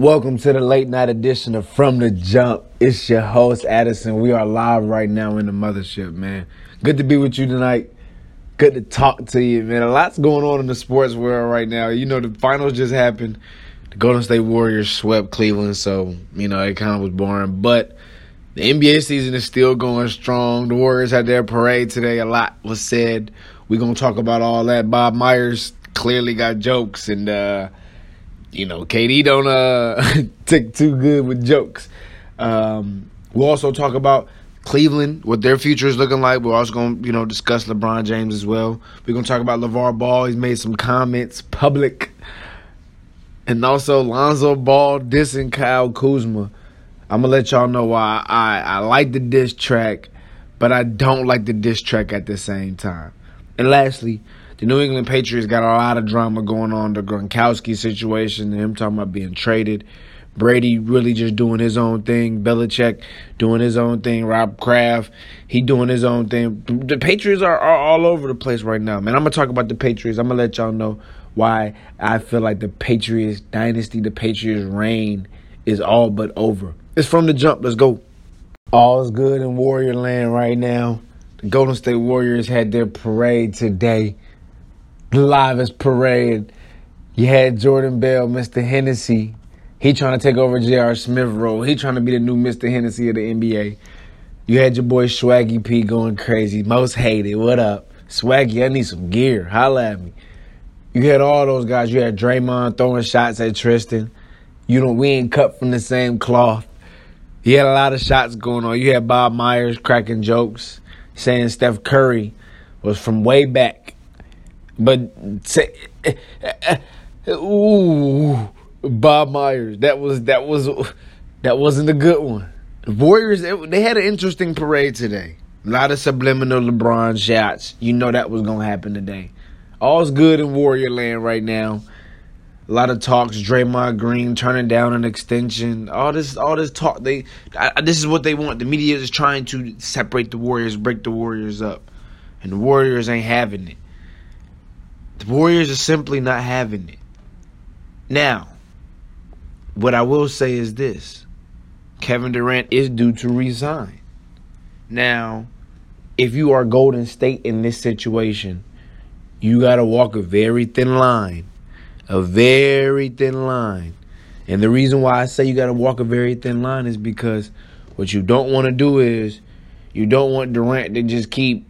Welcome to the late night edition of From the Jump. It's your host, Addison. We are live right now in the mothership, man. Good to be with you tonight. Good to talk to you, man. A lot's going on in the sports world right now. You know, the finals just happened. The Golden State Warriors swept Cleveland, so, you know, it kind of was boring. But the NBA season is still going strong. The Warriors had their parade today. A lot was said. We're going to talk about all that. Bob Myers clearly got jokes, and you know, KD don't take too good with jokes. We'll also talk about Cleveland, what their future is looking like. We're also going to, you know, discuss LeBron James as well. We're going to talk about LeVar Ball. He's made some comments public. And also Lonzo Ball dissing Kyle Kuzma. I'm going to let y'all know why I like the diss track, but I don't like the diss track at the same time. And lastly, the New England Patriots got a lot of drama going on. The Gronkowski situation, him talking about being traded. Brady really just doing his own thing. Belichick doing his own thing. Rob Kraft, he doing his own thing. The Patriots are all over the place right now, man. I'm going to talk about the Patriots. I'm going to let y'all know why I feel like the Patriots dynasty, the Patriots reign is all but over. It's From the Jump. Let's go. All's good in Warrior Land right now. The Golden State Warriors had their parade today. The livest parade. You had Jordan Bell, Mr. Hennessy. He trying to take over J.R. Smith's role. He trying to be the new Mr. Hennessy of the NBA. You had your boy Swaggy P going crazy. Most hated. What up? Swaggy, I need some gear. Holla at me. You had all those guys. You had Draymond throwing shots at Tristan. You know, we ain't cut from the same cloth. You had a lot of shots going on. You had Bob Myers cracking jokes, saying Steph Curry was from way back. But Bob Myers, that wasn't a good one. The Warriors, they had an interesting parade today. A lot of subliminal LeBron shots. You know that was gonna happen today. All's good in Warrior Land right now. A lot of talks. Draymond Green turning down an extension. All this talk. This is what they want. The media is trying to separate the Warriors, break the Warriors up, and the Warriors ain't having it. The Warriors are simply not having it. Now, what I will say is this. Kevin Durant is due to resign. Now, if you are Golden State in this situation, you got to walk a very thin line. A very thin line. And the reason why I say you got to walk a very thin line is because what you don't want to do is you don't want Durant to just keep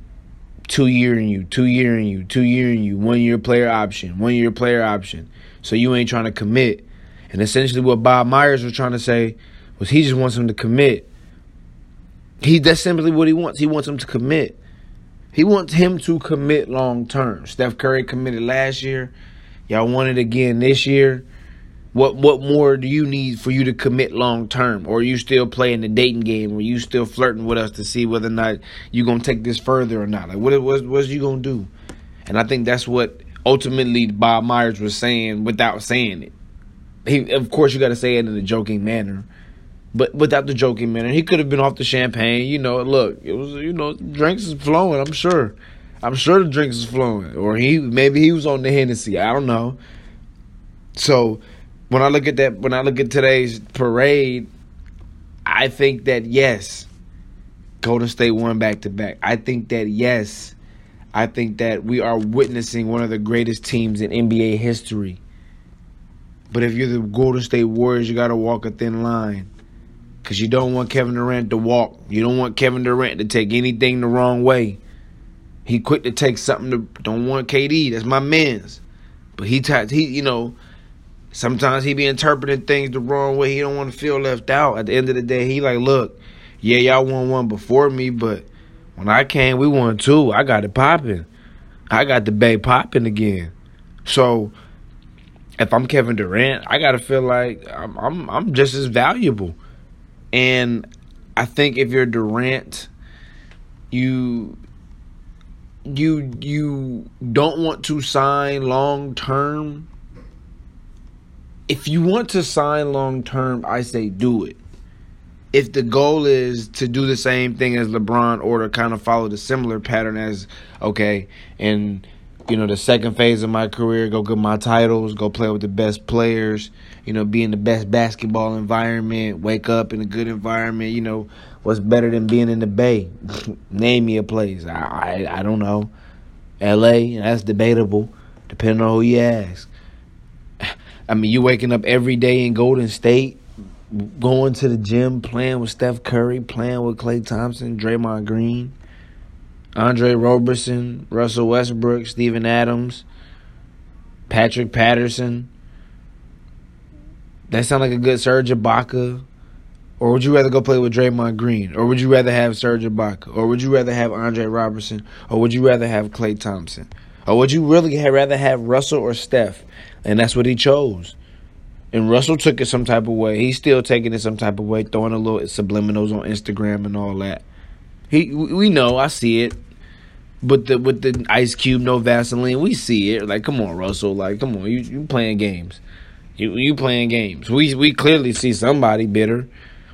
2-year and you, 1-year player option, 1-year player option. So you ain't trying to commit. And essentially what Bob Myers was trying to say was he just wants him to commit. That's simply what he wants. He wants him to commit. He wants him to commit long term. Steph Curry committed last year. Y'all want it again this year. What more do you need for you to commit long term? Or are you still playing the dating game? Or you still flirting with us to see whether or not you're going to take this further or not? Like, what's you going to do? And I think that's what ultimately Bob Myers was saying without saying it. He, of course, you got to say it in a joking manner. But without the joking manner, he could have been off the champagne. You know, look, it was, you know, drinks is flowing, I'm sure. I'm sure the drinks is flowing. Or maybe he was on the Hennessy. I don't know. So when I look at today's parade, I think that, yes, Golden State won back-to-back. I think that, yes, we are witnessing one of the greatest teams in NBA history. But if you're the Golden State Warriors, you got to walk a thin line because you don't want Kevin Durant to walk. You don't want Kevin Durant to take anything the wrong way. He quick to take something to – don't want KD. That's my man's. But he you know – sometimes he be interpreting things the wrong way. He don't want to feel left out. At the end of the day, he like, look, yeah, y'all won one before me, but when I came, we won two. I got it popping. I got the Bay popping again. So if I'm Kevin Durant, I gotta feel like I'm just as valuable. And I think if you're Durant, you don't want to sign long term. If you want to sign long-term, I say do it. If the goal is to do the same thing as LeBron or to kind of follow the similar pattern as, okay, in you know, the second phase of my career, go get my titles, go play with the best players, you know, be in the best basketball environment, wake up in a good environment. You know, what's better than being in the Bay? Name me a place. I don't know. L.A., that's debatable, depending on who you ask. I mean, you waking up every day in Golden State, going to the gym, playing with Steph Curry, playing with Klay Thompson, Draymond Green, Andre Roberson, Russell Westbrook, Stephen Adams, Patrick Patterson. That sound like a good Serge Ibaka. Or would you rather go play with Draymond Green? Or would you rather have Serge Ibaka? Or would you rather have Andre Roberson? Or would you rather have Klay Thompson? Or would you really rather have Russell or Steph? And that's what he chose. And Russell took it some type of way. He's still taking it some type of way, throwing a little subliminals on Instagram and all that. We know, I see it. But with the Ice Cube, no Vaseline, we see it. Like, come on, Russell. Like, come on, you playing games. You playing games. We clearly see somebody bitter.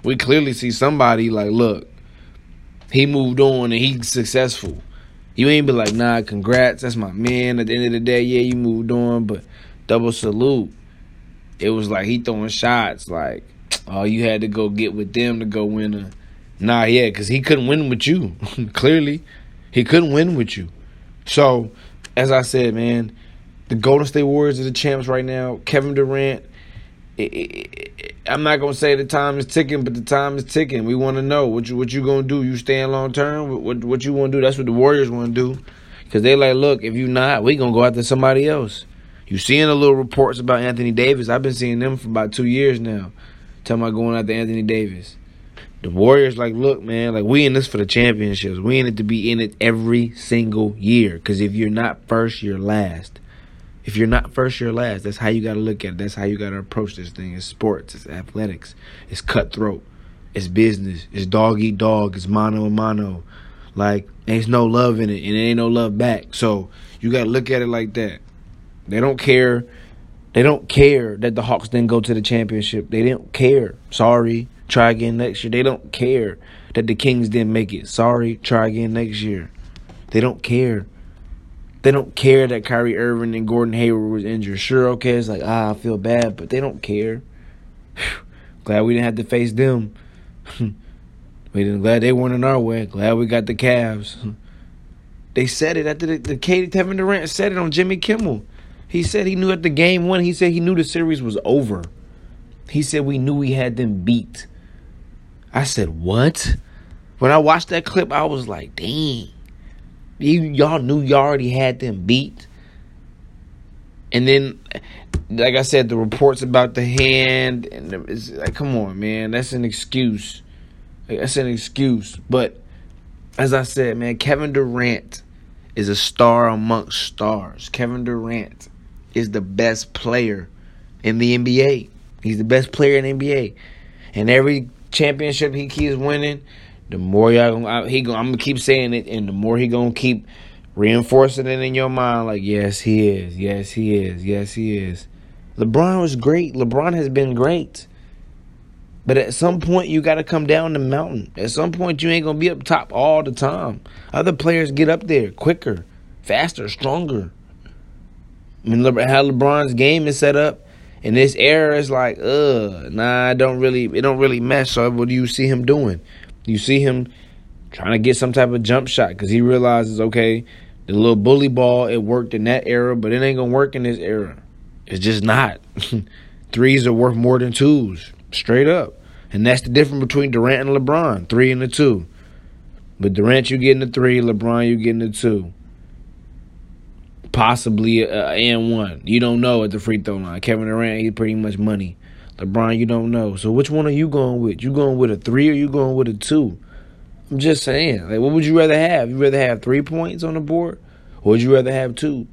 We clearly see somebody like, look, he moved on and he's successful. You ain't be like, nah, congrats, that's my man. At the end of the day, yeah, you moved on, but double salute. It was like he throwing shots like, oh, you had to go get with them to go win. Nah, yeah, because he couldn't win with you. Clearly, he couldn't win with you. So, as I said, man, the Golden State Warriors are the champs right now. Kevin Durant. I'm not going to say the time is ticking, but the time is ticking. We want to know what you going to do. You staying long term? What you want to do? That's what the Warriors want to do. Because they like, look, if you not, we going to go after somebody else. You seeing the little reports about Anthony Davis. I've been seeing them for about 2 years now. Talking about going after Anthony Davis. The Warriors like, look, man, like we in this for the championships. We in it to be in it every single year. Because if you're not first, you're last. If you're not first, you're last. That's how you got to look at it. That's how you got to approach this thing. It's sports. It's athletics. It's cutthroat. It's business. It's dog eat dog. It's mano a mano. Like, there's no love in it, and there ain't no love back. So you got to look at it like that. They don't care. They don't care that the Hawks didn't go to the championship. They didn't care. Sorry. Try again next year. They don't care that the Kings didn't make it. Sorry. Try again next year. They don't care. They don't care that Kyrie Irving and Gordon Hayward was injured. Sure, okay, it's like, I feel bad, but they don't care. Whew. Glad we didn't have to face them. Glad they weren't in our way. Glad we got the Cavs. They said it after the Kevin Durant said it on Jimmy Kimmel. He said he knew at the game one, he said he knew the series was over. He said we knew we had them beat. I said, what? When I watched that clip, I was like, dang. Y'all knew y'all already had them beat. And then, like I said, the reports about the hand. And it's like, come on, man. That's an excuse. But as I said, man, Kevin Durant is a star amongst stars. Kevin Durant is the best player in the NBA. He's the best player in the NBA. And every championship he keeps winning, the more I'm gonna keep saying it, and the more he gonna keep reinforcing it in your mind, like, yes, he is, yes, he is, yes, he is. LeBron was great. LeBron has been great. But at some point, you gotta come down the mountain. At some point, you ain't gonna be up top all the time. Other players get up there quicker, faster, stronger. I mean, how LeBron's game is set up. In this era, it's like, it don't really mesh. So what do you see him doing? You see him trying to get some type of jump shot because he realizes, okay, the little bully ball, it worked in that era, but it ain't going to work in this era. It's just not. Threes are worth more than twos, straight up. And that's the difference between Durant and LeBron, 3 and 2. But Durant, you getting the 3, LeBron, you getting the 2. Possibly and 1. You don't know at the free throw line. Kevin Durant, he's pretty much money. LeBron, you don't know. So which one are you going with? You going with a 3 or you going with a 2? I'm just saying. Like, what would you rather have? You rather have 3 points on the board? Or would you rather have 2?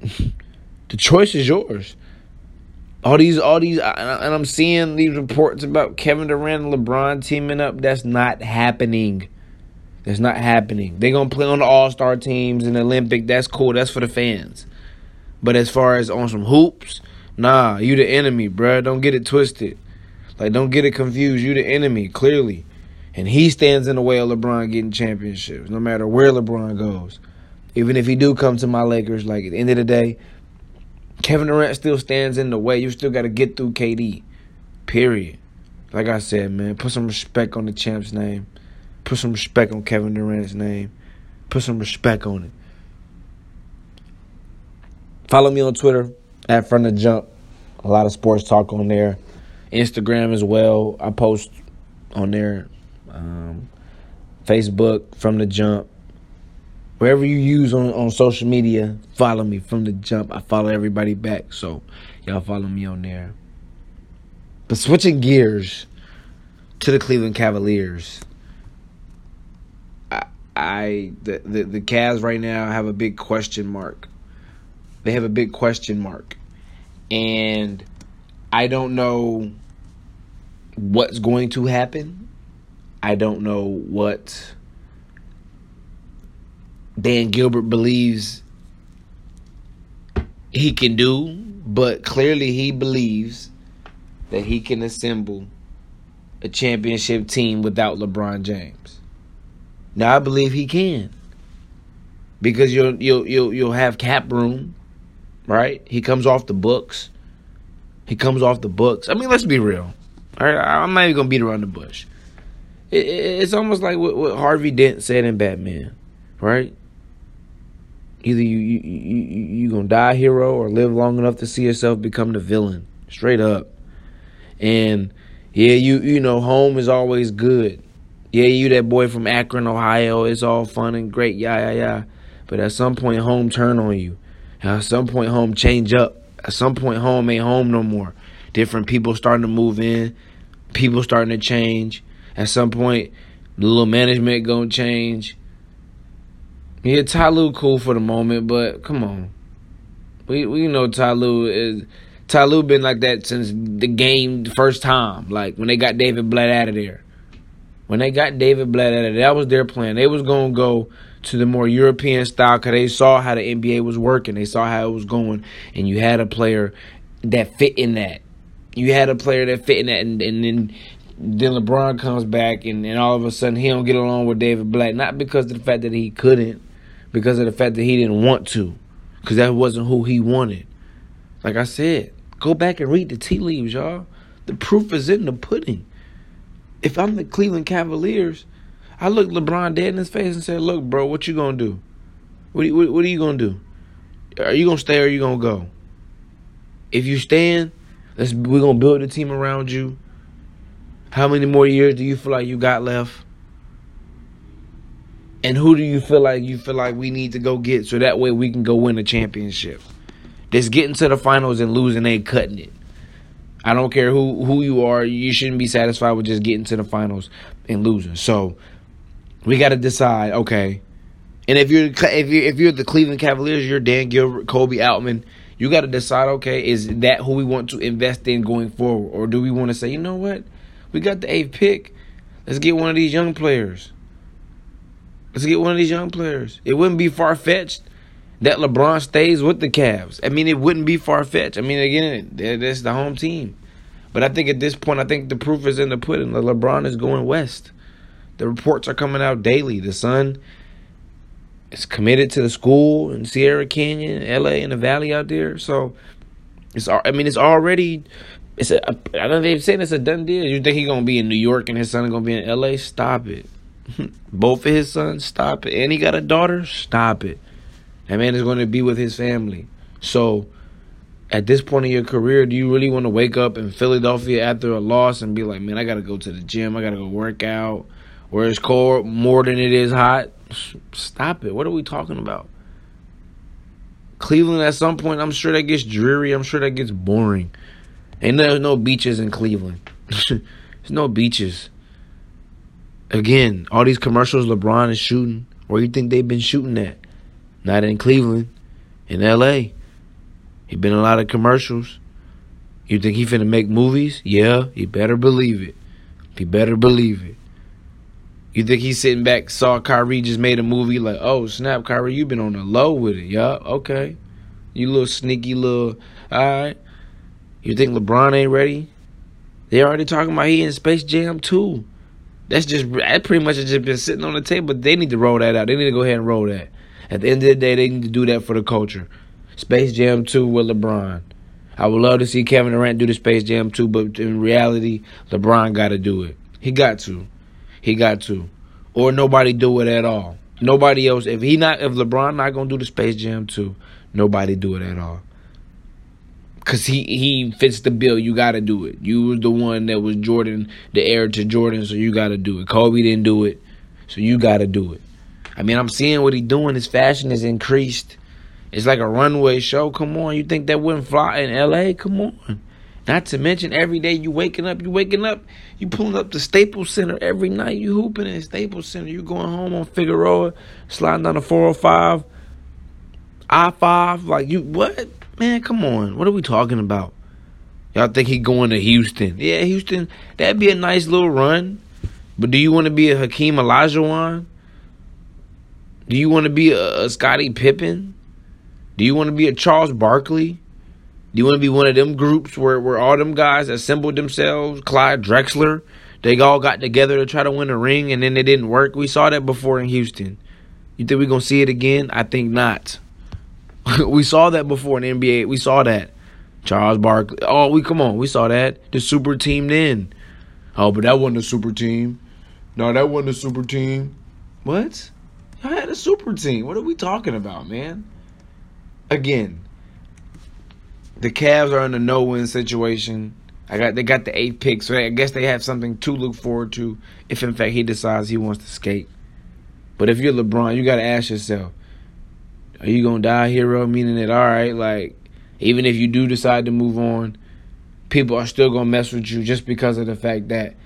The choice is yours. And I'm seeing these reports about Kevin Durant and LeBron teaming up. That's not happening. They're going to play on the All-Star teams in the Olympic. That's cool. That's for the fans. But as far as on some hoops, nah, you the enemy, bruh. Don't get it twisted. Like, don't get it confused. You the enemy, clearly. And he stands in the way of LeBron getting championships, no matter where LeBron goes. Even if he do come to my Lakers, like at the end of the day, Kevin Durant still stands in the way. You still got to get through KD, period. Like I said, man, put some respect on the champ's name. Put some respect on Kevin Durant's name. Put some respect on it. Follow me on Twitter, at From the Jump. A lot of sports talk on there. Instagram as well. I post on there. Facebook, From the Jump. Wherever you use on social media, follow me, From the Jump. I follow everybody back, so y'all follow me on there. But switching gears to the Cleveland Cavaliers, the Cavs right now have a big question mark. They have a big question mark. And I don't know what's going to happen. I don't know what Dan Gilbert believes he can do, but clearly he believes that he can assemble a championship team without LeBron James. Now I believe he can, because you'll have cap room, right? He comes off the books. I mean, let's be real. All right, I'm not even gonna beat around the bush. It's almost like what Harvey Dent said in Batman, right? Either you gonna die a hero or live long enough to see yourself become the villain, straight up. And yeah, you know, home is always good. Yeah, you that boy from Akron, Ohio. It's all fun and great, yeah. But at some point, home turn on you. At some point, home change up. At some point, home ain't home no more. Different people starting to move in. People starting to change. At some point, the little management gonna change. Yeah, Ty Lue cool for the moment, but come on. We know Ty Lue been like that since the game the first time. Like when they got David Blatt out of there. That was their plan. They was gonna go to the more European style because they saw how the NBA was working. They saw how it was going, and you had a player that fit in that. And then LeBron comes back, and all of a sudden he don't get along with David Blatt. Not because of the fact that he couldn't, because of the fact that he didn't want to, because that wasn't who he wanted. Like I said, go back and read the tea leaves, y'all. The proof is in the pudding. If I'm the Cleveland Cavaliers, I looked LeBron dead in his face and said, look, bro, what you going to do? What are you going to do? Are you going to stay or are you going to go? If you staying, we're going to build a team around you. How many more years do you feel like you got left? And who do you feel like we need to go get so that way we can go win a championship? That's getting to the finals and losing ain't cutting it. I don't care who you are. You shouldn't be satisfied with just getting to the finals and losing. So we got to decide, okay. And if you're the Cleveland Cavaliers, you're Dan Gilbert, Kobe Altman. You got to decide, okay, is that who we want to invest in going forward, or do we want to say, you know what, we got the 8th pick. Let's get one of these young players. It wouldn't be far-fetched that LeBron stays with the Cavs. I mean, it wouldn't be far-fetched. I mean, again, that's the home team. But I think at this point, I think the proof is in the pudding. LeBron is going west. The reports are coming out daily. The son is committed to the school in Sierra Canyon, L.A., in the valley out there. So, it's already... I don't even say it's a done deal. You think he's going to be in New York and his son is going to be in L.A.? Stop it. Both of his sons, stop it. And he got a daughter? Stop it. That man is going to be with his family. So, at this point in your career, do you really want to wake up in Philadelphia after a loss and be like, man, I got to go to the gym. I got to go work out where it's cold more than it is hot? Stop it. What are we talking about? Cleveland, at some point, I'm sure that gets dreary. I'm sure that gets boring. And there's no beaches in Cleveland. There's no beaches. Again, all these commercials LeBron is shooting, where you think they've been shooting at? Not in Cleveland, in L.A. He been in a lot of commercials. You think he finna make movies? Yeah, he better believe it. You think he's sitting back, saw Kyrie just made a movie, like, oh, snap, Kyrie, you been on the low with it. Yeah, okay. You little sneaky little, all right. You think LeBron ain't ready? They already talking about he in Space Jam 2. That pretty much has just been sitting on the table. They need to roll that out. They need to go ahead and roll that. At the end of the day, they need to do that for the culture. Space Jam 2 with LeBron. I would love to see Kevin Durant do the Space Jam 2, but in reality, LeBron got to do it. He got to. Or nobody do it at all. Nobody else. If LeBron not going to do the Space Jam 2, nobody do it at all. Because he fits the bill. You got to do it. You was the one that was Jordan, the heir to Jordan, so you got to do it. Kobe didn't do it, so you got to do it. I mean, I'm seeing what he's doing. His fashion is increased. It's like a runway show. Come on. You think that wouldn't fly in L.A.? Come on. Not to mention every day you waking up. You pulling up to Staples Center every night. You hooping in Staples Center. You going home on Figueroa, sliding down the 405, I-5. Like, you what? Man, come on. What are we talking about? Y'all think he going to Houston? Yeah, Houston. That'd be a nice little run. But do you want to be a Hakeem Olajuwon? Do you want to be a Scottie Pippen? Do you want to be a Charles Barkley? Do you want to be one of them groups where all them guys assembled themselves, Clyde Drexler? They all got together to try to win a ring, and then it didn't work. We saw that before in Houston. You think we're going to see it again? I think not. We saw that before in the NBA. We saw that. Charles Barkley. Oh, we saw that. The super team then. Oh, but that wasn't a super team. No, that wasn't a super team. What? Y'all had a super team. What are we talking about, man? Again, the Cavs are in a no-win situation. They got the 8th pick, so I guess they have something to look forward to if, in fact, he decides he wants to skate. But if you're LeBron, you got to ask yourself, are you going to die a hero? Meaning that, all right, like, even if you do decide to move on, people are still going to mess with you just because of the fact that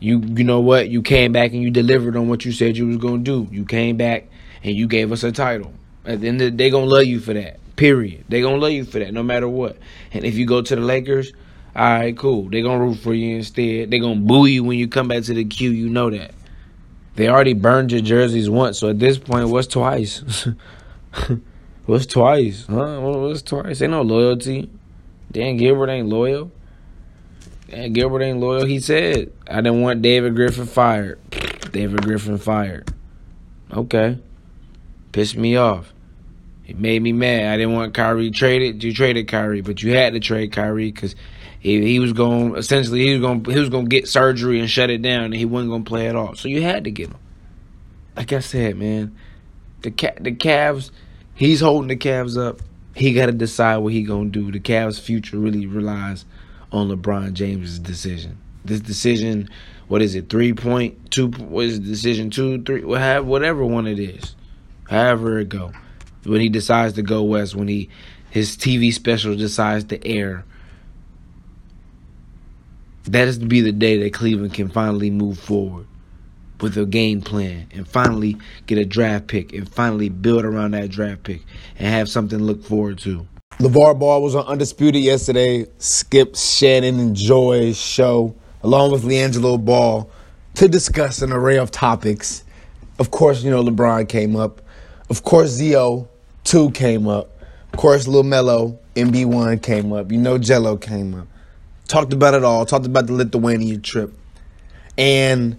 you know what? You came back and you delivered on what you said you was going to do. You came back and you gave us a title. At the end of the day, they're going to love you for that. Period. They're going to love you for that no matter what. And if you go to the Lakers, all right, cool. They're going to root for you instead. They're going to boo you when you come back to the queue. You know that. They already burned your jerseys once, so at this point, what's twice? What's twice? Huh? What's twice? Ain't no loyalty. Dan Gilbert ain't loyal. He said, I didn't want David Griffin fired. David Griffin fired. Okay. Pissed me off. It made me mad. I didn't want Kyrie traded. You traded Kyrie, but you had to trade Kyrie because he was going essentially he was going to get surgery and shut it down, and he wasn't going to play at all. So you had to get him. Like I said, man, the Cavs. He's holding the Cavs up. He got to decide what he going to do. The Cavs' future really relies on LeBron James' decision. This decision, what is it? 3.2. What is it, decision 2, 3? Whatever one it is. However it go, when he decides to go west, when his TV special decides to air, that is to be the day that Cleveland can finally move forward with a game plan and finally get a draft pick and finally build around that draft pick and have something to look forward to. LeVar Ball was on Undisputed yesterday. Skip Shannon and Joy's show, along with LeAngelo Ball, to discuss an array of topics. Of course, you know, LeBron came up. Of course, Zio, 2, came up. Of course, Lil Mello, MB1, came up. You know, Jello came up. Talked about it all. Talked about the Lithuania trip. And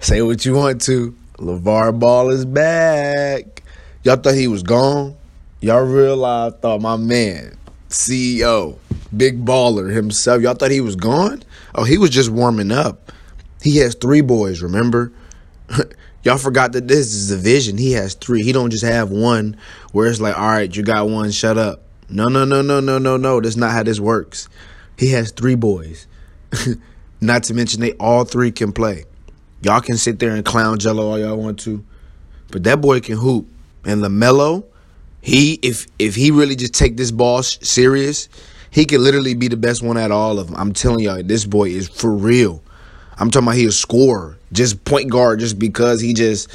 say what you want to, LeVar Ball is back. Y'all thought he was gone. Y'all realized, thought my man, CEO, big baller himself, y'all thought he was gone? Oh, he was just warming up. He has 3 boys, remember? Y'all forgot that this is a vision. He has 3. He don't just have one where it's like, all right, you got one, shut up. No. That's not how this works. He has 3 boys. Not to mention they all 3 can play. Y'all can sit there and clown Jello all y'all want to. But that boy can hoop. And LaMelo, if he really just take this ball serious, he could literally be the best one out of all of them. I'm telling y'all, this boy is for real. I'm talking about he a scorer, just point guard, just because he just,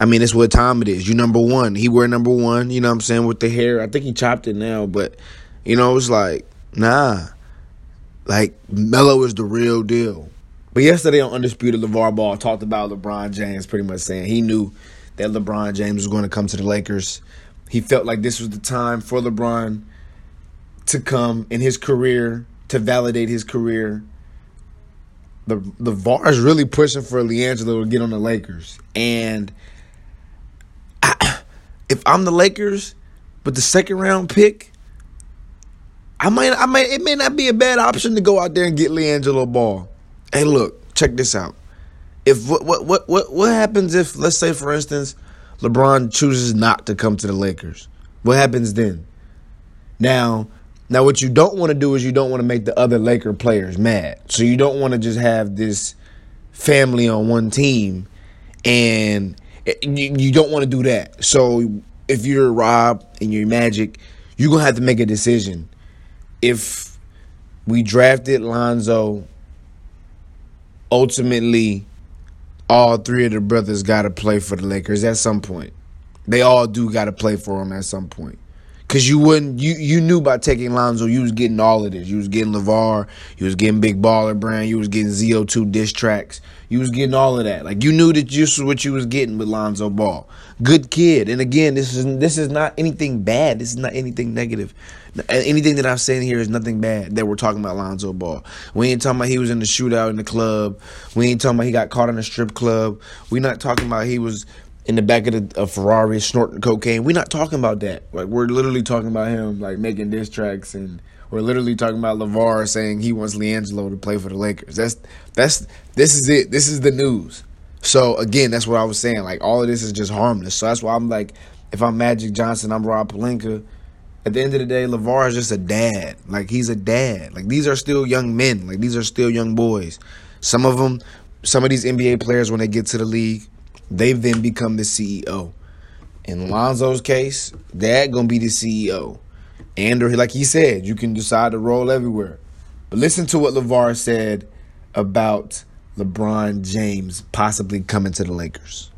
I mean, it's what time it is. You number one. He wear number one, you know what I'm saying, with the hair. I think he chopped it now, but, you know, it's like, nah. Like, Melo is the real deal. But yesterday on Undisputed, LeVar Ball talked about LeBron James pretty much saying he knew that LeBron James was going to come to the Lakers. He felt like this was the time for LeBron to come in his career, to validate his career. The VAR is really pushing for LeAngelo to get on the Lakers. And I, if I'm the Lakers, but the second round pick, I might. It may not be a bad option to go out there and get LeAngelo Ball. Hey, look, check this out. If what happens if, let's say, for instance, LeBron chooses not to come to the Lakers? What happens then? Now, what you don't want to do is you don't want to make the other Laker players mad. So you don't want to just have this family on one team, and you don't want to do that. So if you're Rob and you're Magic, you're going to have to make a decision. If we drafted Lonzo, ultimately all three of the brothers got to play for the Lakers at some point. They all do got to play for them at some point. Because you knew by taking Lonzo, you was getting all of this. You was getting LeVar. You was getting Big Baller Brand. You was getting ZO2 diss tracks. You was getting all of that. Like, you knew that this was what you was getting with Lonzo Ball. Good kid. And again, this is not anything bad. This is not anything negative. Anything that I'm saying here is nothing bad that we're talking about Lonzo Ball. We ain't talking about he was in the shootout in the club. We ain't talking about he got caught in a strip club. We're not talking about he was in the back of a Ferrari snorting cocaine. We're not talking about that. Like, we're literally talking about him, like, making diss tracks, and we're literally talking about LeVar saying he wants LeAngelo to play for the Lakers. This is it. This is the news. So again, that's what I was saying. Like, all of this is just harmless. So that's why I'm like, if I'm Magic Johnson, I'm Rob Pelinka. At the end of the day, LeVar is just a dad. Like, he's a dad. Like, these are still young men. Like, these are still young boys. Some of these NBA players, when they get to the league, they then become the CEO. In Lonzo's case, dad gonna be the CEO. And, or like he said, you can decide to roll everywhere. But listen to what LeVar said about LeBron James possibly coming to the Lakers.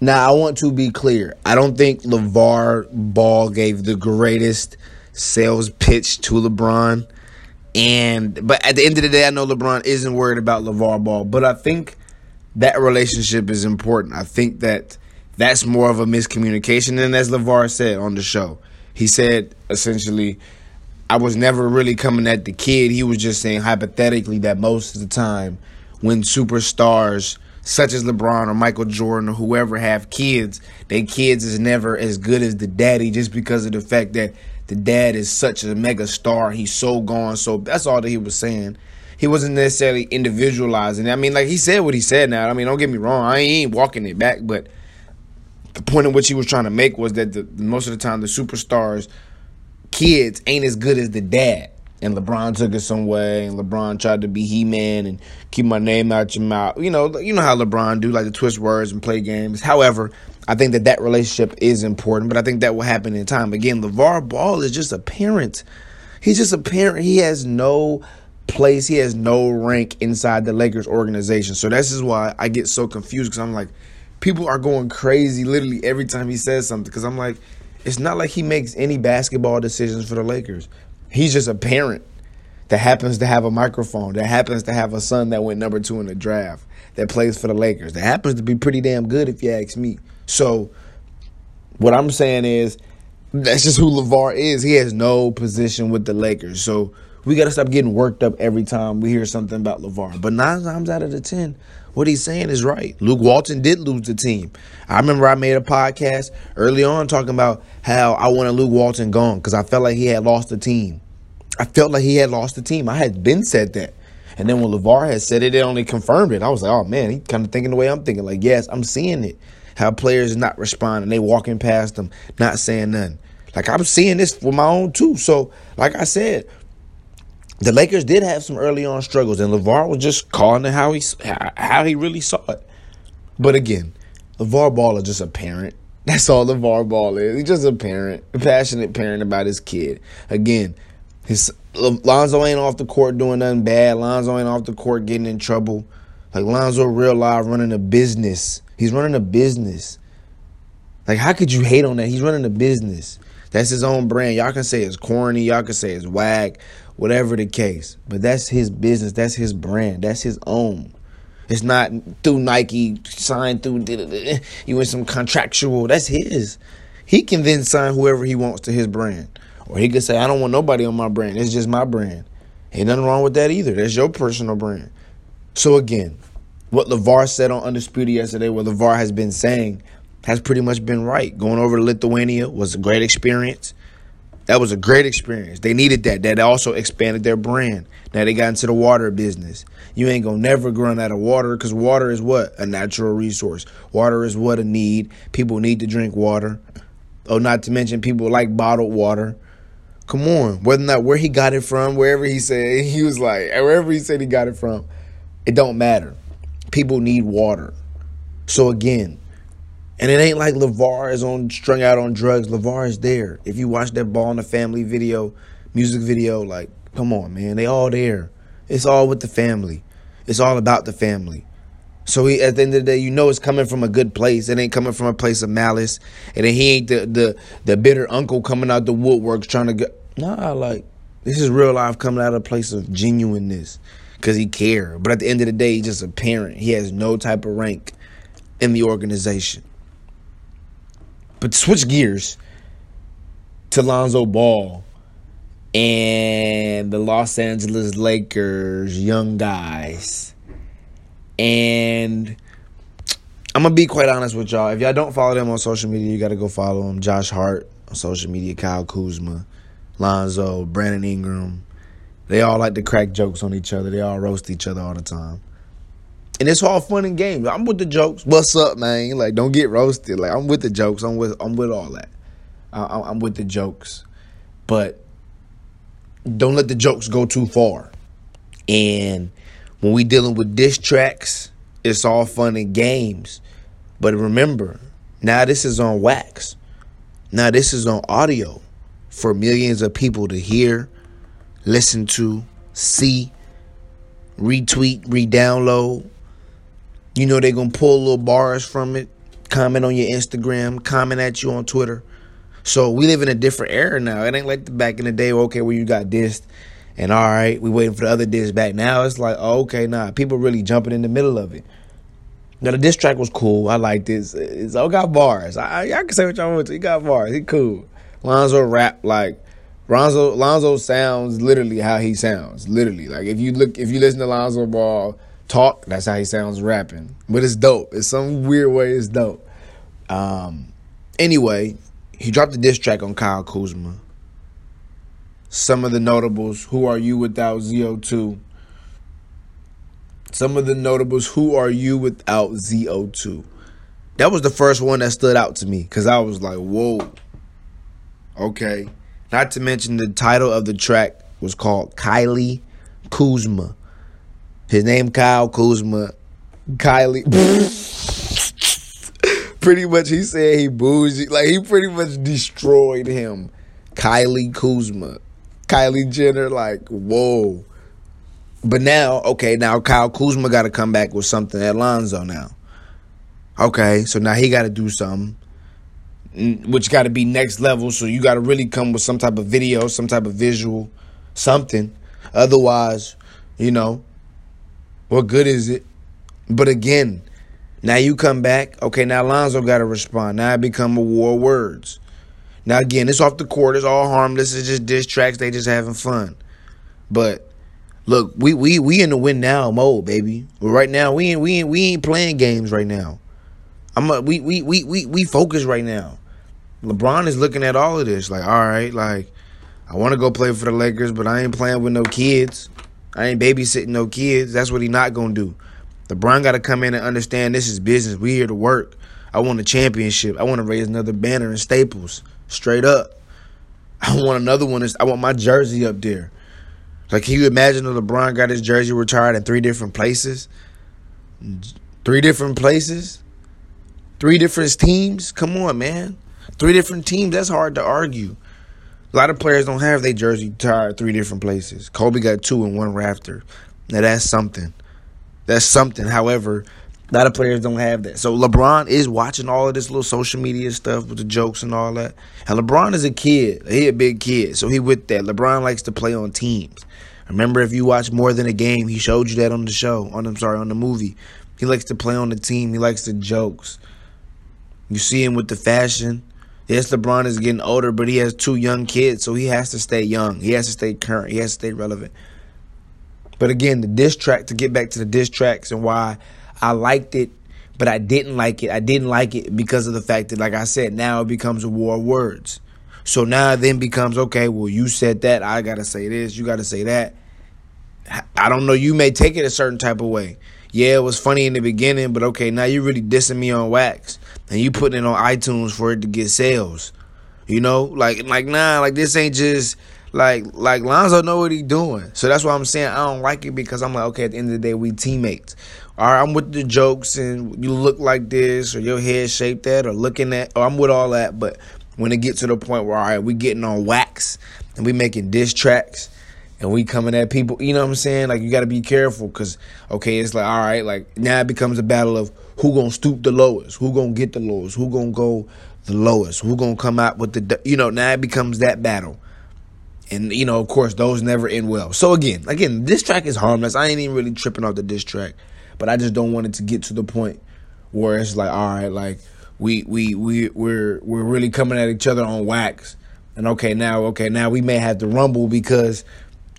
Now, I want to be clear. I don't think LeVar Ball gave the greatest sales pitch to LeBron. But at the end of the day, I know LeBron isn't worried about LeVar Ball. But I think that relationship is important. I think that that's more of a miscommunication. And as LeVar said on the show, he said, essentially, I was never really coming at the kid. He was just saying hypothetically that most of the time when superstars such as LeBron or Michael Jordan or whoever have kids, their kids is never as good as the daddy just because of the fact that the dad is such a mega star. He's so gone. So that's all that he was saying. He wasn't necessarily individualizing. I mean, like, he said what he said now. I mean, don't get me wrong. I ain't walking it back. But the point in which he was trying to make was that most of the time the superstars' kids ain't as good as the dad. And LeBron took it some way. And LeBron tried to be He-Man and keep my name out your mouth. You know how LeBron do, like, to twist words and play games. However, I think that that relationship is important. But I think that will happen in time. Again, LeVar Ball is just a parent. He's just a parent. He has no place. He has no rank inside the Lakers organization. So this is why I get so confused, because I'm like, people are going crazy literally every time he says something, because I'm like, it's not like he makes any basketball decisions for the Lakers. He's just a parent that happens to have a microphone, that happens to have a son that went number 2 in the draft, that plays for the Lakers, that happens to be pretty damn good if you ask me. So what I'm saying is that's just who LeVar is. He has no position with the Lakers. So we got to stop getting worked up every time we hear something about LeVar. But 9 times out of 10, what he's saying is right. Luke Walton did lose the team. I remember I made a podcast early on talking about how I wanted Luke Walton gone because I felt like he had lost the team. I had been said that. And then when LeVar had said it, it only confirmed it. I was like, oh, man, he's kind of thinking the way I'm thinking. Like, yes, I'm seeing it. How players not responding. They walking past them, not saying nothing. Like, I'm seeing this with my own, too. So, like I said, the Lakers did have some early on struggles, and LeVar was just calling it how he really saw it. But again, LeVar Ball is just a parent. That's all LeVar Ball is. He's just a parent, a passionate parent about his kid. Again, Lonzo ain't off the court doing nothing bad. Lonzo ain't off the court getting in trouble. Like, Lonzo real live running a business. He's running a business. Like, how could you hate on that? He's running a business. That's his own brand. Y'all can say it's corny. Y'all can say it's whack. Whatever the case, but that's his business. That's his brand. That's his own. It's not through Nike, signed through, you in some contractual. That's his. He can then sign whoever he wants to his brand. Or he could say, I don't want nobody on my brand. It's just my brand. Ain't nothing wrong with that either. That's your personal brand. So again, what LeVar said on Undisputed yesterday, what LeVar has been saying has pretty much been right. Going over to Lithuania was a great experience. That was a great experience. They needed that. That also expanded their brand. Now they got into the water business. You ain't going to never run out of water because water is what? A natural resource. Water is what a need. People need to drink water. Oh, not to mention people like bottled water. Come on. Whether or not where he got it from, wherever he said, he was like, wherever he said he got it from, it don't matter. People need water. So again, and it ain't like LeVar is on strung out on drugs. LeVar is there. If you watch that Ball in the Family video, music video, like, come on, man. They all there. It's all with the family. It's all about the family. So he, at the end of the day, you know it's coming from a good place. It ain't coming from a place of malice. And then he ain't the bitter uncle coming out the woodworks trying to go. Nah, like, this is real life coming out of a place of genuineness because he care. But at the end of the day, he's just a parent. He has no type of rank in the organization. But switch gears to Lonzo Ball and the Los Angeles Lakers young guys. And I'm going to be quite honest with y'all. If y'all don't follow them on social media, you got to go follow them. Josh Hart on social media, Kyle Kuzma, Lonzo, Brandon Ingram. They all like to crack jokes on each other. They all roast each other all the time. And it's all fun and games. I'm with the jokes. What's up, man? Like, don't get roasted. Like, I'm with the jokes. I'm with all that. I'm with the jokes. But don't let the jokes go too far. And when we dealing with diss tracks, it's all fun and games. But remember, now this is on wax. Now this is on audio for millions of people to hear, listen to, see, retweet, redownload. You know they're going to pull little bars from it, comment on your Instagram, comment at you on Twitter. So we live in a different era now. It ain't like the back in the day, okay, where you got dissed and all right, we waiting for the other diss back. Now it's like, oh, okay, nah, people really jumping in the middle of it. Now the diss track was cool. I liked this. It's all got bars. Y'all can say what y'all want to. He got bars. He cool. Lonzo rap like Lonzo sounds literally how he sounds. Literally. Like if you listen to Lonzo Ball talk, that's how he sounds rapping. But it's dope. It's some weird way it's dope. Anyway, he dropped a diss track on Kyle Kuzma. Some of the notables, who are you without ZO2? Some of the notables, who are you without ZO2? That was the first one that stood out to me because I was like, whoa. Okay. Not to mention the title of the track was called Kylie Kuzma. His name Kyle Kuzma. Kylie. Pretty much he said he bougie. Like he pretty much destroyed him. Kylie Kuzma. Kylie Jenner, like, whoa. But now, okay, now Kyle Kuzma got to come back with something at Lonzo now. Okay, so now he got to do something. Which got to be next level, so you got to really come with some type of video, some type of visual, something. Otherwise, you know, what good is it? But again, now you come back. Okay, now Lonzo got to respond. Now it become a war of words. Now, again, it's off the court. It's all harmless. It's just diss tracks. They just having fun. But, look, we in the win now mode, baby. But right now, we ain't playing games right now. We focus right now. LeBron is looking at all of this like, all right, like, I want to go play for the Lakers, but I ain't playing with no kids. I ain't babysitting no kids. That's what he not going to do. LeBron got to come in and understand this is business. We here to work. I want a championship. I want to raise another banner in Staples, straight up. I want another one. I want my jersey up there. Like, can you imagine if LeBron got his jersey retired in three different places? Three different teams? Come on, man. Three different teams, that's hard to argue. A lot of players don't have their jersey retired three different places. Kobe got two in one rafter. Now, that's something. That's something. However, a lot of players don't have that. So, LeBron is watching all of this little social media stuff with the jokes and all that. And LeBron is a kid. He a big kid, so he with that. LeBron likes to play on teams. Remember, if you watch More Than a Game, he showed you that on the show. On the movie. He likes to play on the team. He likes the jokes. You see him with the fashion. Yes, LeBron is getting older, but he has two young kids, so he has to stay young. He has to stay current. He has to stay relevant. But again, the diss track, to get back to the diss tracks and why I liked it, But I didn't like it. I didn't like it because of the fact that, like I said, now it becomes a war of words. So now it then becomes, okay, well, you said that. I got to say this. You got to say that. I don't know. You may take it a certain type of way. Yeah, it was funny in the beginning, but okay, now you're really dissing me on wax. And you putting it on iTunes for it to get sales. You know? Like nah, like this ain't just... Like Lonzo know what he doing. So that's why I'm saying I don't like it, because I'm like, okay, at the end of the day, we teammates. All right, I'm with the jokes and you look like this or your head shaped that or looking at, or I'm with all that. But when it gets to the point where, all right, we getting on wax and we making diss tracks and we coming at people, you know what I'm saying? Like, you got to be careful because, okay, it's like, all right, like now it becomes a battle of who going to stoop the lowest, who going to get the lowest, who going to go the lowest, who going to come out with the, you know, now it becomes that battle. And, you know, of course, those never end well. So, again, diss track is harmless. I ain't even really tripping off the diss track. But I just don't want it to get to the point where it's like, all right, like, we're really coming at each other on wax. And, okay, now we may have to rumble because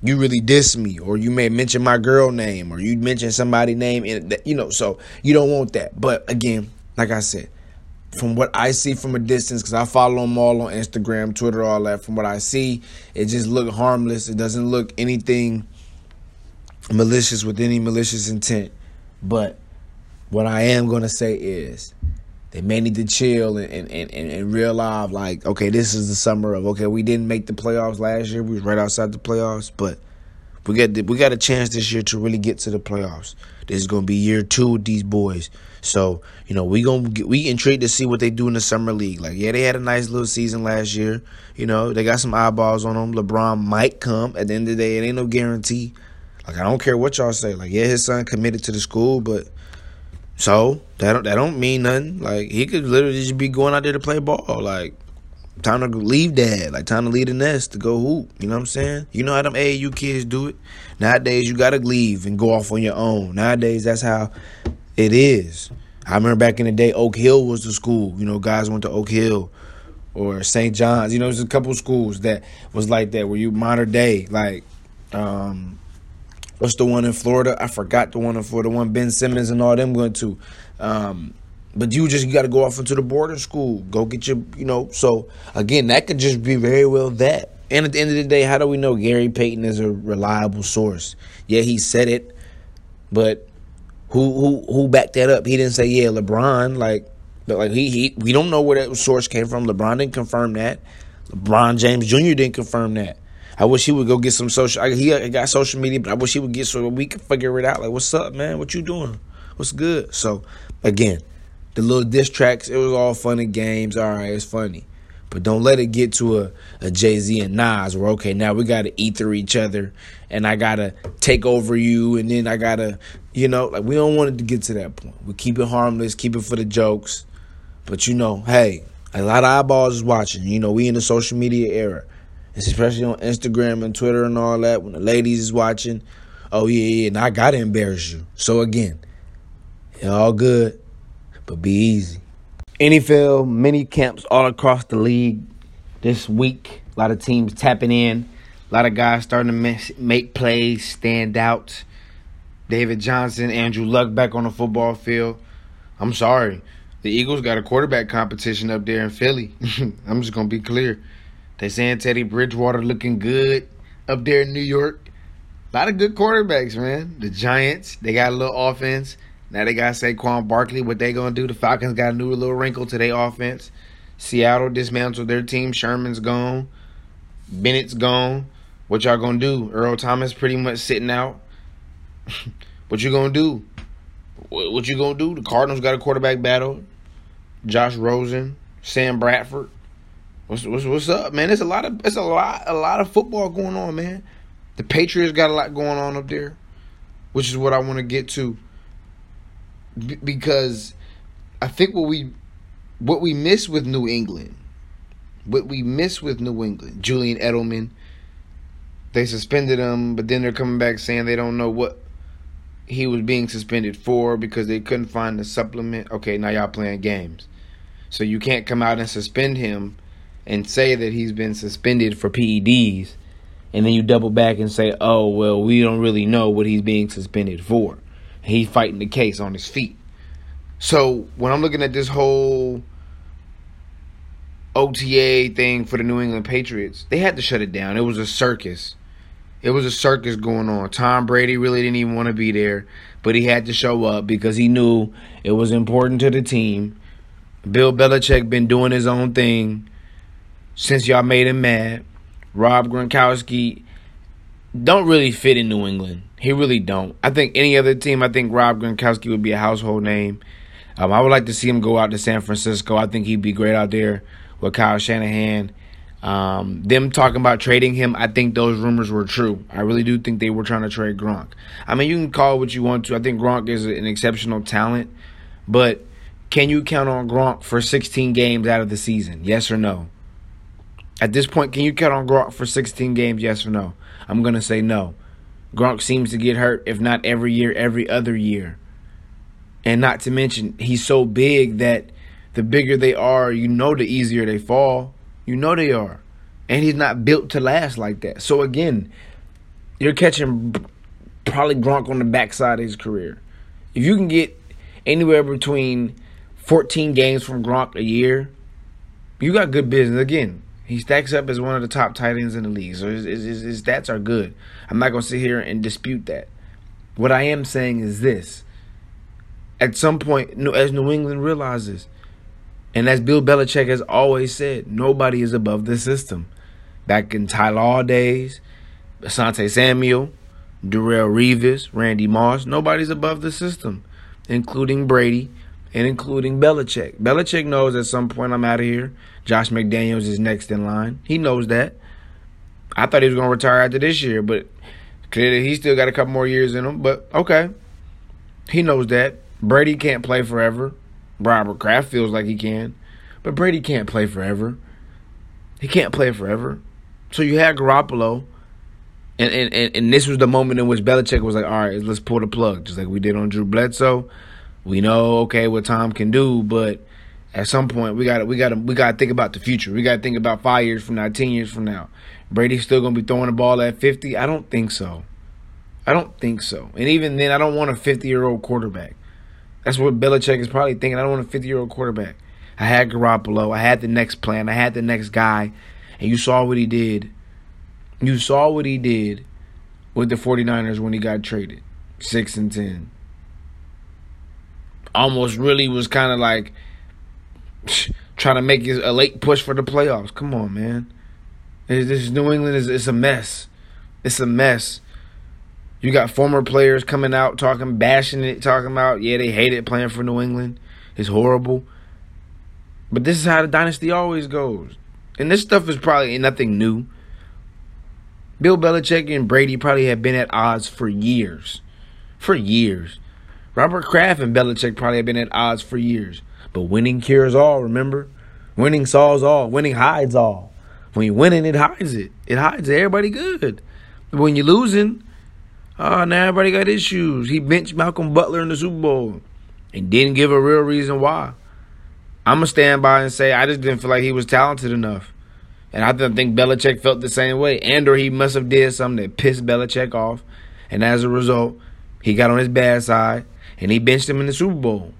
you really diss me. Or you may mention my girl name. Or you mention somebody's name. And, you know, so you don't want that. But, again, like I said, from what I see from a distance, because I follow them all on Instagram, Twitter, all that. From what I see, it just look harmless. It doesn't look anything malicious with any malicious intent. But what I am going to say is they may need to chill and realize, like, okay, this is the summer of, okay, we didn't make the playoffs last year. We was right outside the playoffs. But we got a chance this year to really get to the playoffs. This is going to be year two with these boys. So, you know, we intrigued to see what they do in the summer league. Like, yeah, they had a nice little season last year. You know, they got some eyeballs on them. LeBron might come. At the end of the day, it ain't no guarantee. Like, I don't care what y'all say. Like, yeah, his son committed to the school, but so that don't mean nothing. Like, he could literally just be going out there to play ball. Like, time to leave dad. Like, time to leave the nest to go hoop. You know what I'm saying? You know how them AAU kids do it. Nowadays, you got to leave and go off on your own. Nowadays, that's how it is. I remember back in the day, Oak Hill was the school. You know, guys went to Oak Hill or St. John's. You know, there's a couple schools that was like that where you modern day. Like, what's the one in Florida? I forgot the one in Florida. One Ben Simmons and all them went to. But you got to go off into the boarding school. Go get your, you know. So, again, that could just be very well that. And at the end of the day, how do we know Gary Payton is a reliable source? Yeah, he said it, but who backed that up? He didn't say, yeah, LeBron. Like he we don't know where that source came from. LeBron didn't confirm that. LeBron James Jr. didn't confirm that. I wish he would go get some social. He got social media, but I wish he would get so we could figure it out. Like, what's up, man? What you doing? What's good? So, again, the little diss tracks, it was all funny games. All right, it's funny. But don't let it get to a Jay-Z and Nas where, okay, now we got to eat through each other and I got to take over you and then I got to, you know, like, we don't want it to get to that point. We keep it harmless, keep it for the jokes. But, you know, hey, a lot of eyeballs is watching. You know, we in the social media era, especially on Instagram and Twitter and all that. When the ladies is watching, oh, yeah, and I got to embarrass you. So, again, it's all good, but be easy. NFL mini camps all across the league this week. A lot of teams tapping in. A lot of guys starting to make plays, stand out. David Johnson, Andrew Luck back on the football field. I'm sorry. The Eagles got a quarterback competition up there in Philly. I'm just going to be clear. They saying Teddy Bridgewater looking good up there in New York. A lot of good quarterbacks, man. The Giants, they got a little offense. Now they got Saquon Barkley. What they going to do? The Falcons got a new little wrinkle to their offense. Seattle dismantled their team. Sherman's gone. Bennett's gone. What y'all going to do? Earl Thomas pretty much sitting out. What you going to do? What you going to do? The Cardinals got a quarterback battle. Josh Rosen. Sam Bradford. What's up, man? It's a lot of football going on, man. The Patriots got a lot going on up there, which is what I want to get to. Because I think what we miss with New England, Julian Edelman, they suspended him, but then they're coming back saying they don't know what he was being suspended for because they couldn't find the supplement. Okay, now y'all playing games. So you can't come out and suspend him and say that he's been suspended for PEDs, and then you double back and say, oh, well, we don't really know what he's being suspended for. He's fighting the case on his feet. So when I'm looking at this whole OTA thing for the New England Patriots, they had to shut it down. It was a circus. It was a circus going on. Tom Brady really didn't even want to be there, but he had to show up because he knew it was important to the team. Bill Belichick been doing his own thing since y'all made him mad. Rob Gronkowski don't really fit in New England. He really don't. I think any other team, I think Rob Gronkowski would be a household name. I would like to see him go out to San Francisco. I think he'd be great out there with Kyle Shanahan. Them talking about trading him, I think those rumors were true. I really do think they were trying to trade Gronk. I mean, you can call it what you want to. I think Gronk is an exceptional talent. But can you count on Gronk for 16 games out of the season? Yes or no? At this point, can you count on Gronk for 16 games? Yes or no? I'm going to say no. Gronk seems to get hurt, if not every year, every other year. And not to mention, he's so big that the bigger they are, you know, the easier they fall. You know they are. And he's not built to last like that. So, again, you're catching probably Gronk on the backside of his career. If you can get anywhere between 14 games from Gronk a year, you got good business. Again, he stacks up as one of the top tight ends in the league. So his stats are good. I'm not going to sit here and dispute that. What I am saying is this. At some point, as New England realizes, and as Bill Belichick has always said, nobody is above the system. Back in Ty Lue days, Asante Samuel, Darrelle Revis, Randy Moss, nobody's above the system, including Brady and including Belichick. Belichick knows at some point I'm out of here. Josh McDaniels is next in line. He knows that. I thought he was going to retire after this year, but clearly he's still got a couple more years in him. But, okay, he knows that. Brady can't play forever. Robert Kraft feels like he can, but Brady can't play forever. He can't play forever. So you had Garoppolo, and this was the moment in which Belichick was like, all right, let's pull the plug, just like we did on Drew Bledsoe. We know, okay, what Tom can do, but at some point we got to think about the future. We got to think about 5 years from now, 10 years from now. Brady's still going to be throwing the ball at 50? I don't think so. I don't think so. And even then, I don't want a 50-year-old quarterback. That's what Belichick is probably thinking. I don't want a 50-year-old quarterback. I had Garoppolo. I had the next plan. I had the next guy. And you saw what he did. You saw what he did with the 49ers when he got traded. 6-10. Almost really was kind of like trying to make a late push for the playoffs. Come on, man. This New England is a mess. It's a mess. You got former players coming out, bashing it, talking about, yeah, they hate it playing for New England. It's horrible. But this is how the dynasty always goes. And this stuff is probably nothing new. Bill Belichick and Brady probably have been at odds for years. For years. Robert Kraft and Belichick probably have been at odds for years. But winning cures all, remember? Winning solves all. Winning hides all. When you're winning, it hides it. It hides everybody good. When you're losing, oh, now everybody got issues. He benched Malcolm Butler in the Super Bowl and didn't give a real reason why. I'm going to stand by and say I just didn't feel like he was talented enough. And I didn't think Belichick felt the same way. And or he must have did something that pissed Belichick off. And as a result, he got on his bad side and he benched him in the Super Bowl.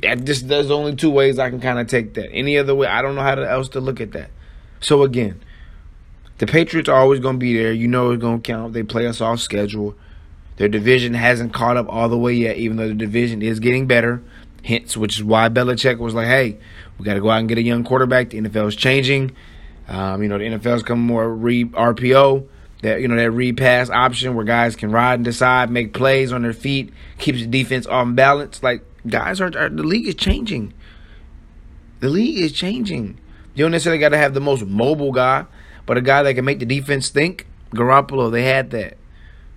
There's only two ways I can kind of take that. Any other way, I don't know how else to look at that. So, again, the Patriots are always going to be there. You know it's going to count. They play us off schedule. Their division hasn't caught up all the way yet, even though the division is getting better, hence, which is why Belichick was like, hey, we got to go out and get a young quarterback. The NFL is changing. The NFL is coming more RPO, that read pass option where guys can ride and decide, make plays on their feet, keeps the defense on balance. Like, guys, the league is changing. The league is changing. You don't necessarily got to have the most mobile guy, but a guy that can make the defense think. Garoppolo, they had that.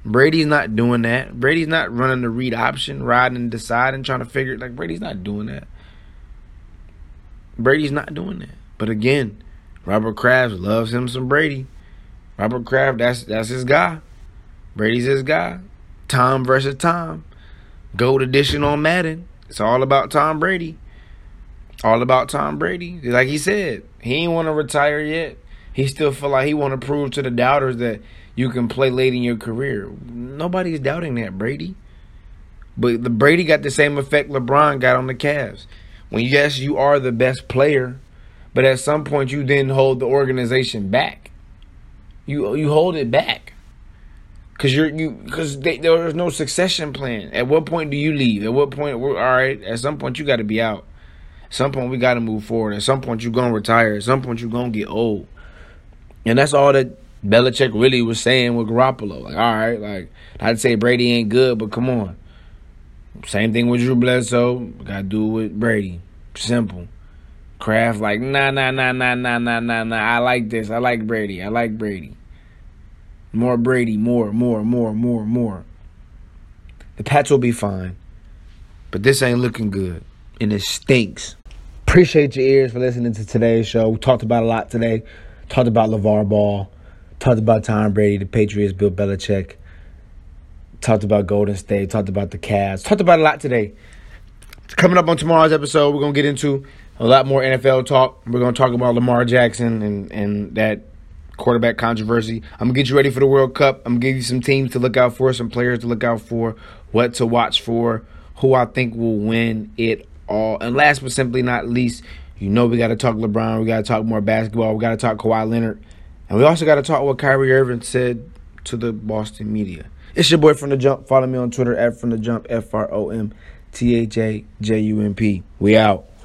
Brady's not doing that. Brady's not running the read option, riding and deciding, trying to figure it. Like, Brady's not doing that. Brady's not doing that. But again, Robert Kraft loves him some Brady. Robert Kraft, that's his guy. Brady's his guy. Tom versus Tom. Gold edition on Madden. It's all about Tom Brady. All about Tom Brady. Like he said, he ain't want to retire yet. He still feel like he want to prove to the doubters that you can play late in your career. Nobody's doubting that, Brady. But Brady got the same effect LeBron got on the Cavs. When, yes, you are the best player, but at some point you then hold the organization back. You hold it back. Because there's no succession plan. At what point do you leave? At what point, all right, at some point you got to be out. At some point we got to move forward. At some point you're going to retire. At some point you're going to get old. And that's all that Belichick really was saying with Garoppolo. Like, all right, like, I'd say Brady ain't good, but come on. Same thing with Drew Bledsoe. Got to do it with Brady. Simple. Kraft, like, nah. I like this. I like Brady. More Brady, more. The Pats will be fine. But this ain't looking good. And it stinks. Appreciate your ears for listening to today's show. We talked about a lot today. Talked about LeVar Ball. Talked about Tom Brady, the Patriots, Bill Belichick. Talked about Golden State. Talked about the Cavs. Talked about a lot today. Coming up on tomorrow's episode, we're going to get into a lot more NFL talk. We're going to talk about Lamar Jackson and that quarterback controversy. I'm going to get you ready for the World Cup. I'm going to give you some teams to look out for, some players to look out for, what to watch for, who I think will win it all. And last but simply not least, you know we got to talk LeBron. We got to talk more basketball. We got to talk Kawhi Leonard. And we also got to talk what Kyrie Irving said to the Boston media. It's your boy From The Jump. Follow me on Twitter at From The Jump, FROMTHAJUMP. We out.